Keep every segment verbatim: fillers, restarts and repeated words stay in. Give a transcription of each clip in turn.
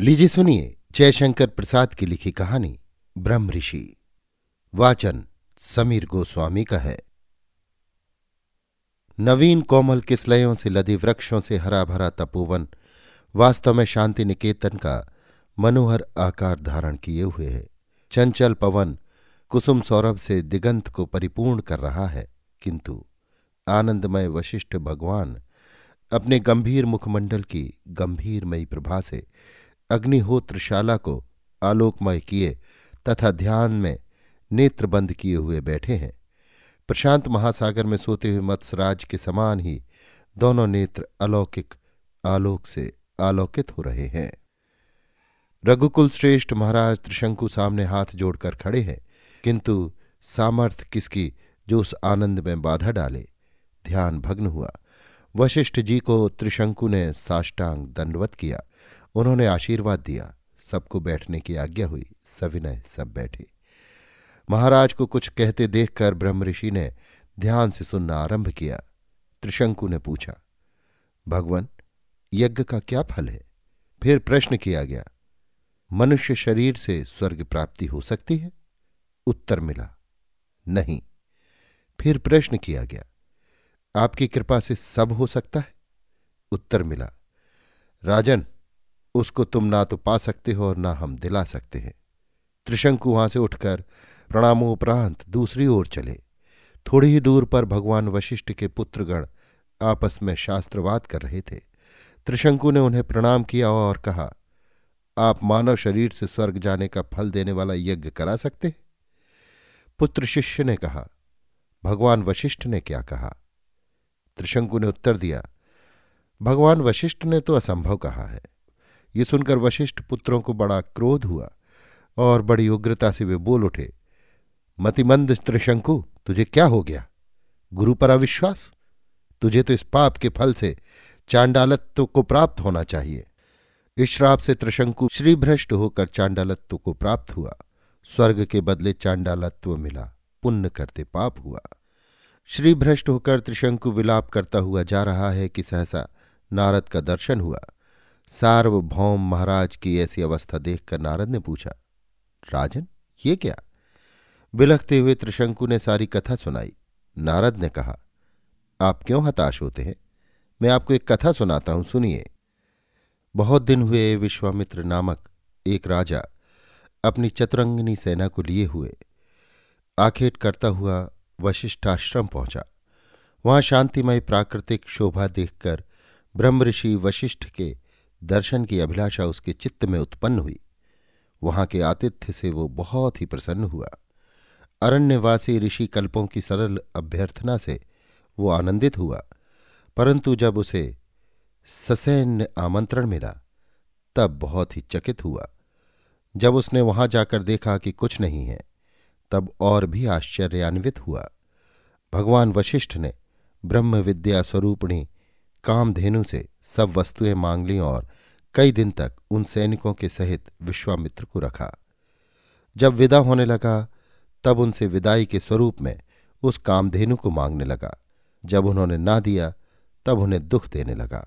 लीजिए सुनिए जयशंकर प्रसाद की लिखी कहानी ब्रह्मऋषि। वाचन समीर गोस्वामी का है। नवीन कोमल किसलयों से लदे वृक्षों से हरा भरा तपोवन वास्तव में शांति निकेतन का मनोहर आकार धारण किए हुए है। चंचल पवन कुसुम सौरभ से दिगंत को परिपूर्ण कर रहा है, किंतु आनंदमय वशिष्ठ भगवान अपने गंभीर मुखमंडल की गंभीरमयी प्रभा से अग्निहोत्रशाला को आलोकमय किए तथा ध्यान में नेत्र बंद किए हुए बैठे हैं। प्रशांत महासागर में सोते हुए मत्सराज के समान ही दोनों नेत्र अलौकिक आलोक से आलोकित हो रहे हैं। रघुकुलश्रेष्ठ महाराज त्रिशंकु सामने हाथ जोड़कर खड़े हैं, किंतु सामर्थ्य किसकी जो उस आनंद में बाधा डाले। ध्यान भग्न हुआ। वशिष्ठ जी को त्रिशंकु ने साष्टांग दंडवत किया। उन्होंने आशीर्वाद दिया। सबको बैठने की आज्ञा हुई। सविनय सब बैठे। महाराज को कुछ कहते देखकर ब्रह्मऋषि ने ध्यान से सुनना आरंभ किया। त्रिशंकु ने पूछा, भगवान यज्ञ का क्या फल है? फिर प्रश्न किया गया, मनुष्य शरीर से स्वर्ग प्राप्ति हो सकती है? उत्तर मिला, नहीं। फिर प्रश्न किया गया, आपकी कृपा से सब हो सकता है? उत्तर मिला, राजन उसको तुम ना तो पा सकते हो और ना हम दिला सकते हैं। त्रिशंकु वहां से उठकर प्रणामोपरांत दूसरी ओर चले। थोड़ी ही दूर पर भगवान वशिष्ठ के पुत्रगण आपस में शास्त्रवाद कर रहे थे। त्रिशंकु ने उन्हें प्रणाम किया और कहा, आप मानव शरीर से स्वर्ग जाने का फल देने वाला यज्ञ करा सकते हैं? पुत्र शिष्य ने कहा, भगवान वशिष्ठ ने क्या कहा? त्रिशंकु ने उत्तर दिया, भगवान वशिष्ठ ने तो असंभव कहा है। ये सुनकर वशिष्ठ पुत्रों को बड़ा क्रोध हुआ और बड़ी उग्रता से वे बोल उठे, मतिमंद त्रिशंकु, तुझे क्या हो गया? गुरु पर अविश्वास? तुझे तो इस पाप के फल से चांडालत्व को प्राप्त होना चाहिए। इस श्राप से त्रिशंकु श्रीभ्रष्ट होकर चांडालत्व को प्राप्त हुआ। स्वर्ग के बदले चांडालत्व मिला। पुण्य करते पाप हुआ। श्रीभ्रष्ट होकर त्रिशंकु विलाप करता हुआ जा रहा है कि सहसा नारद का दर्शन हुआ। सार्वभौम महाराज की ऐसी अवस्था देखकर नारद ने पूछा, राजन ये क्या? बिलखते हुए त्रिशंकु ने सारी कथा सुनाई। नारद ने कहा, आप क्यों हताश होते हैं? मैं आपको एक कथा सुनाता हूं, सुनिए। बहुत दिन हुए विश्वामित्र नामक एक राजा अपनी चतुरंगिनी सेना को लिए हुए आखेट करता हुआ वशिष्ठाश्रम पहुंचा। वहां शांतिमय प्राकृतिक शोभा देखकर ब्रह्मऋषि वशिष्ठ के दर्शन की अभिलाषा उसके चित्त में उत्पन्न हुई। वहां के आतिथ्य से वो बहुत ही प्रसन्न हुआ। अरण्यवासी ऋषि कल्पों की सरल अभ्यर्थना से वो आनंदित हुआ, परंतु जब उसे ससैन्य आमंत्रण मिला तब बहुत ही चकित हुआ। जब उसने वहां जाकर देखा कि कुछ नहीं है, तब और भी आश्चर्यान्वित हुआ। भगवान वशिष्ठ ने ब्रह्म विद्या स्वरूपिणी कामधेनु से सब वस्तुएं मांग लीं और कई दिन तक उन सैनिकों के सहित विश्वामित्र को रखा। जब विदा होने लगा तब उनसे विदाई के स्वरूप में उस कामधेनु को मांगने लगा। जब उन्होंने ना दिया तब उन्हें दुख देने लगा।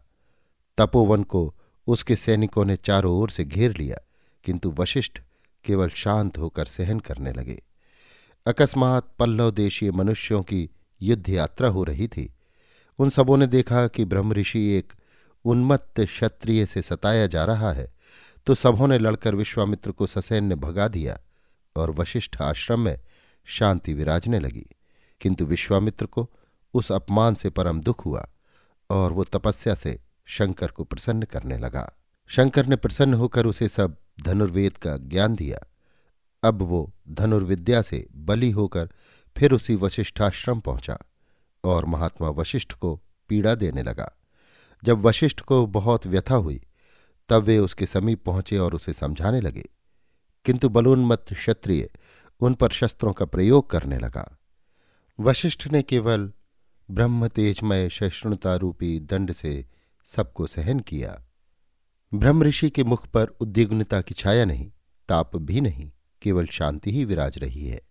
तपोवन को उसके सैनिकों ने चारों ओर से घेर लिया, किंतु वशिष्ठ केवल शांत होकर सहन करने लगे। अकस्मात पल्लव देशीय मनुष्यों की युद्ध यात्रा हो रही थी। उन सबों ने देखा कि ब्रह्मऋषि एक उन्मत्त क्षत्रिय से सताया जा रहा है, तो सबों ने लड़कर विश्वामित्र को ससैन्य भगा दिया और वशिष्ठ आश्रम में शांति विराजने लगी। किंतु विश्वामित्र को उस अपमान से परम दुख हुआ और वो तपस्या से शंकर को प्रसन्न करने लगा। शंकर ने प्रसन्न होकर उसे सब धनुर्वेद का ज्ञान दिया। अब वो धनुर्विद्या से बली होकर फिर उसी वशिष्ठाश्रम पहुंचा और महात्मा वशिष्ठ को पीड़ा देने लगा। जब वशिष्ठ को बहुत व्यथा हुई तब वे उसके समीप पहुंचे और उसे समझाने लगे, किंतु बलोन्मत्त क्षत्रिय उन पर शस्त्रों का प्रयोग करने लगा। वशिष्ठ ने केवल ब्रह्म तेजमय सहिष्णुता रूपी दंड से सबको सहन किया। ब्रह्मऋषि के मुख पर उद्विग्नता की छाया नहीं, ताप भी नहीं, केवल शांति ही विराज रही है।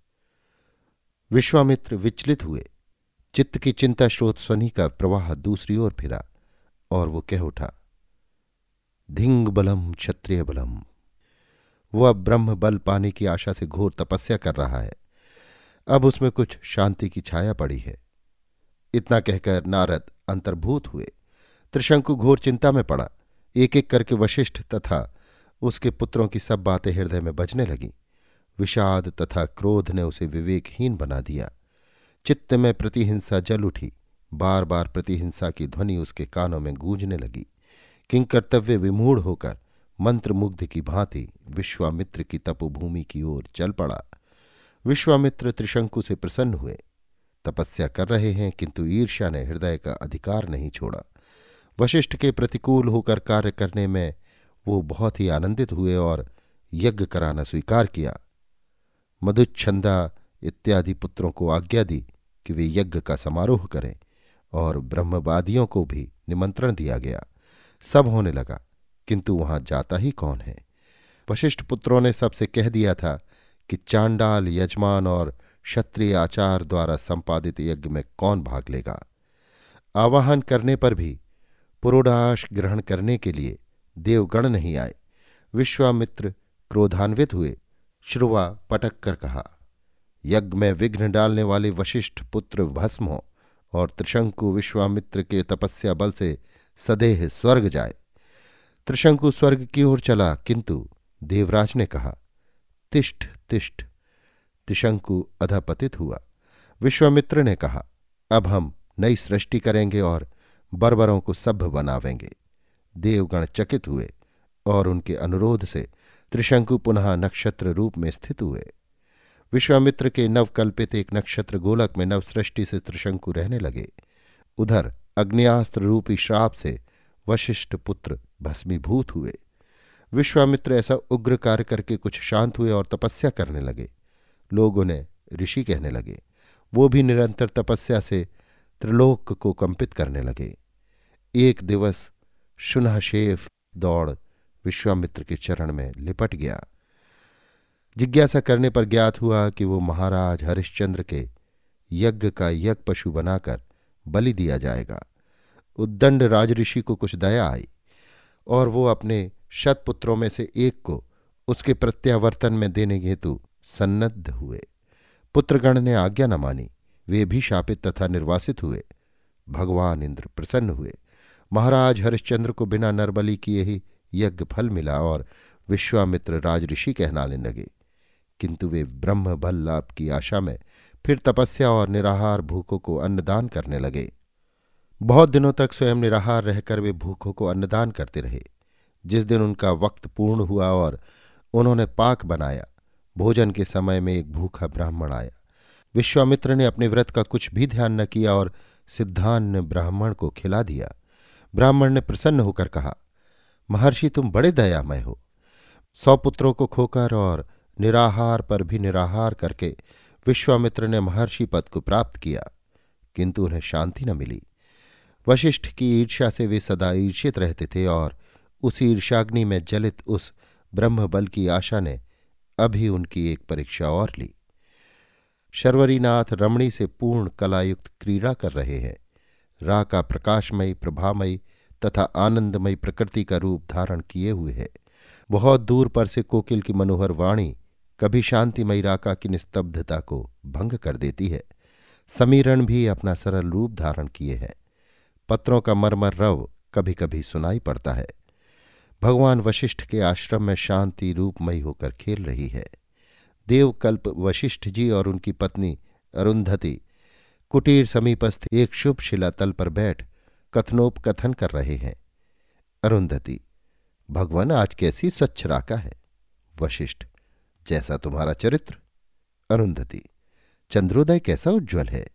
विश्वामित्र विचलित हुए। चित्त की चिंता स्रोत स्वनि का प्रवाह दूसरी ओर फिरा और वो कह उठा, धिंग बलम क्षत्रिय बलम। वह ब्रह्म बल पाने की आशा से घोर तपस्या कर रहा है। अब उसमें कुछ शांति की छाया पड़ी है। इतना कहकर नारद अंतर्भूत हुए। त्रिशंकु घोर चिंता में पड़ा। एक एक करके वशिष्ठ तथा उसके पुत्रों की सब बातें हृदय में बजने लगीं। विषाद तथा क्रोध ने उसे विवेकहीन बना दिया। चित्त में प्रतिहिंसा जल उठी। बार बार प्रतिहिंसा की ध्वनि उसके कानों में गूंजने लगी। किंग कर्तव्य विमूढ़ होकर मंत्रमुग्ध की भांति विश्वामित्र की तपोभूमि की ओर चल पड़ा। विश्वामित्र त्रिशंकु से प्रसन्न हुए। तपस्या कर रहे हैं किंतु ईर्ष्या ने हृदय का अधिकार नहीं छोड़ा। वशिष्ठ के प्रतिकूल होकर कार्य करने में वो बहुत ही आनंदित हुए और यज्ञ कराना स्वीकार किया। मधुच्छंदा इत्यादि पुत्रों को आज्ञा दी कि वे यज्ञ का समारोह करें और ब्रह्मवादियों को भी निमंत्रण दिया गया। सब होने लगा किंतु वहां जाता ही कौन है। वशिष्ठ पुत्रों ने सबसे कह दिया था कि चांडाल यजमान और क्षत्रिय आचार द्वारा संपादित यज्ञ में कौन भाग लेगा। आवाहन करने पर भी पुरोडाश ग्रहण करने के लिए देवगण नहीं आए। विश्वामित्र क्रोधान्वित हुए। श्रुवा पटक कर कहा, यज्ञ में विघ्न डालने वाले वशिष्ठ पुत्र भस्म हो और त्रिशंकु विश्वामित्र के तपस्या बल से सदेह स्वर्ग जाए। त्रिशंकु स्वर्ग की ओर चला किंतु देवराज ने कहा, तिष्ठ तिष्ठ। त्रिशंकु अधपतित हुआ। विश्वामित्र ने कहा, अब हम नई सृष्टि करेंगे और बर्बरों को सभ्य बनावेंगे। देवगण चकित हुए और उनके अनुरोध से त्रिशंकु पुनः नक्षत्र रूप में स्थित हुए। विश्वामित्र के नवकल्पित एक नक्षत्र गोलक में नवसृष्टि से त्रिशंकु रहने लगे। उधर अग्नियास्त्र रूपी श्राप से वशिष्ठ पुत्र भस्मीभूत हुए। विश्वामित्र ऐसा उग्र कार्य करके कुछ शांत हुए और तपस्या करने लगे। लोग उन्हें ऋषि कहने लगे। वो भी निरंतर तपस्या से त्रिलोक को कंपित करने लगे। एक दिवस सुनहशेफ दौड़ विश्वामित्र के चरण में लिपट गया। जिज्ञासा करने पर ज्ञात हुआ कि वो महाराज हरिश्चंद्र के यज्ञ का यज्ञ पशु बनाकर बलि दिया जाएगा। उद्दंड राजऋषि को कुछ दया आई और वो अपने शतपुत्रों में से एक को उसके प्रत्यावर्तन में देने हेतु सन्नद्ध हुए। पुत्रगण ने आज्ञा न मानी। वे भी शापित तथा निर्वासित हुए। भगवान इंद्र प्रसन्न हुए। महाराज हरिश्चंद्र को बिना नरबलि किए ही यज्ञ फल मिला और विश्वामित्र राजऋषि कहलाने लगे। किंतु वे ब्रह्म बल लाभ की आशा में फिर तपस्या और निराहार भूखों को अन्नदान करने लगे। बहुत दिनों तक स्वयं निराहार रहकर वे भूखों को अन्नदान करते रहे। जिस दिन उनका वक्त पूर्ण हुआ और उन्होंने पाक बनाया, भोजन के समय में एक भूखा ब्राह्मण आया। विश्वामित्र ने अपने व्रत का कुछ भी ध्यान न किया और सिद्धान्न ब्राह्मण को खिला दिया। ब्राह्मण ने प्रसन्न होकर कहा, महर्षि तुम बड़े दयामय हो। सौ पुत्रों को खोकर और निराहार पर भी निराहार करके विश्वामित्र ने महर्षि पद को प्राप्त किया, किंतु उन्हें शांति न मिली। वशिष्ठ की ईर्ष्या से वे सदा ईर्षित रहते थे और उसी ईर्ष्याग्नि में जलित उस ब्रह्मबल की आशा ने अभी उनकी एक परीक्षा और ली। शर्वरीनाथ रमणी से पूर्ण कलायुक्त क्रीड़ा कर रहे हैं। राका प्रकाशमयी प्रभामयी तथा आनंदमयी प्रकृति का रूप धारण किए हुए है। बहुत दूर पर से कोकिल की मनोहर वाणी कभी शांतिमयी राका की निस्तब्धता को भंग कर देती है। समीरण भी अपना सरल रूप धारण किए है। पत्रों का मरमर रव कभी कभी सुनाई पड़ता है। भगवान वशिष्ठ के आश्रम में शांति रूपमयी होकर खेल रही है। देवकल्प वशिष्ठ जी और उनकी पत्नी अरुंधति कुटीर समीपस्थ एक शुभ शिलातल पर बैठ कथनोपकथन कर रहे हैं। अरुंधति, भगवान आज कैसी स्वच्छ राका है। वशिष्ठ, जैसा तुम्हारा चरित्र। अरुंधति, चंद्रोदय कैसा उज्ज्वल है।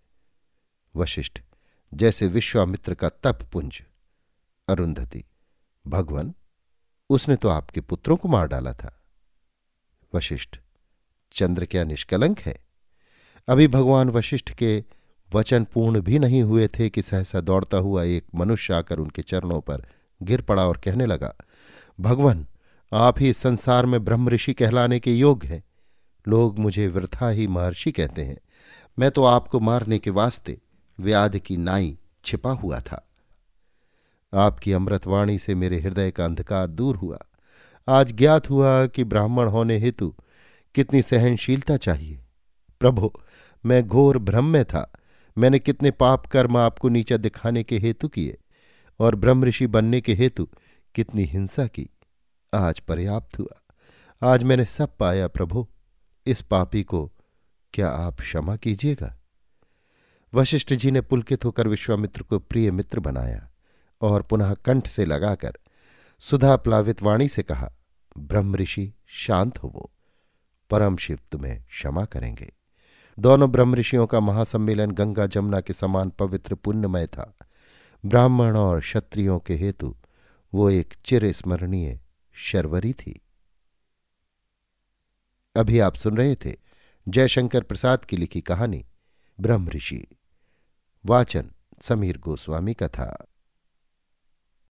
वशिष्ठ, जैसे विश्वामित्र का तप पुंज। अरुंधति, भगवान उसने तो आपके पुत्रों को मार डाला था। वशिष्ठ, चंद्र क्या निष्कलंक है। अभी भगवान वशिष्ठ के वचन पूर्ण भी नहीं हुए थे कि सहसा दौड़ता हुआ एक मनुष्य आकर उनके चरणों पर गिर पड़ा और कहने लगा, भगवान आप ही संसार में ब्रह्मऋषि कहलाने के योग्य हैं। लोग मुझे वृथा ही महर्षि कहते हैं। मैं तो आपको मारने के वास्ते व्याध की नाई छिपा हुआ था। आपकी अमृतवाणी से मेरे हृदय का अंधकार दूर हुआ। आज ज्ञात हुआ कि ब्राह्मण होने हेतु कितनी सहनशीलता चाहिए। प्रभो, मैं घोर भ्रम में था। मैंने कितने पाप कर्म आपको नीचा दिखाने के हेतु किए और ब्रह्मऋषि बनने के हेतु कितनी हिंसा की। आज पर्याप्त हुआ। आज मैंने सब पाया। प्रभो, इस पापी को क्या आप क्षमा कीजिएगा। वशिष्ठ जी ने पुलकित होकर विश्वामित्र को प्रिय मित्र बनाया और पुनः कंठ से लगाकर सुधा प्लावित वाणी से कहा, ब्रह्मऋषि शांत होवो, परम शिव तुम्हें क्षमा करेंगे। दोनों ब्रह्मऋषियों का महासम्मेलन गंगा जमुना के समान पवित्र पुण्यमय था। ब्राह्मणों और क्षत्रियों के हेतु वो एक चिरस्मरणीय शर्वरी थी। अभी आप सुन रहे थे जयशंकर प्रसाद की लिखी कहानी ब्रह्मऋषि। वाचन समीर गोस्वामी का था।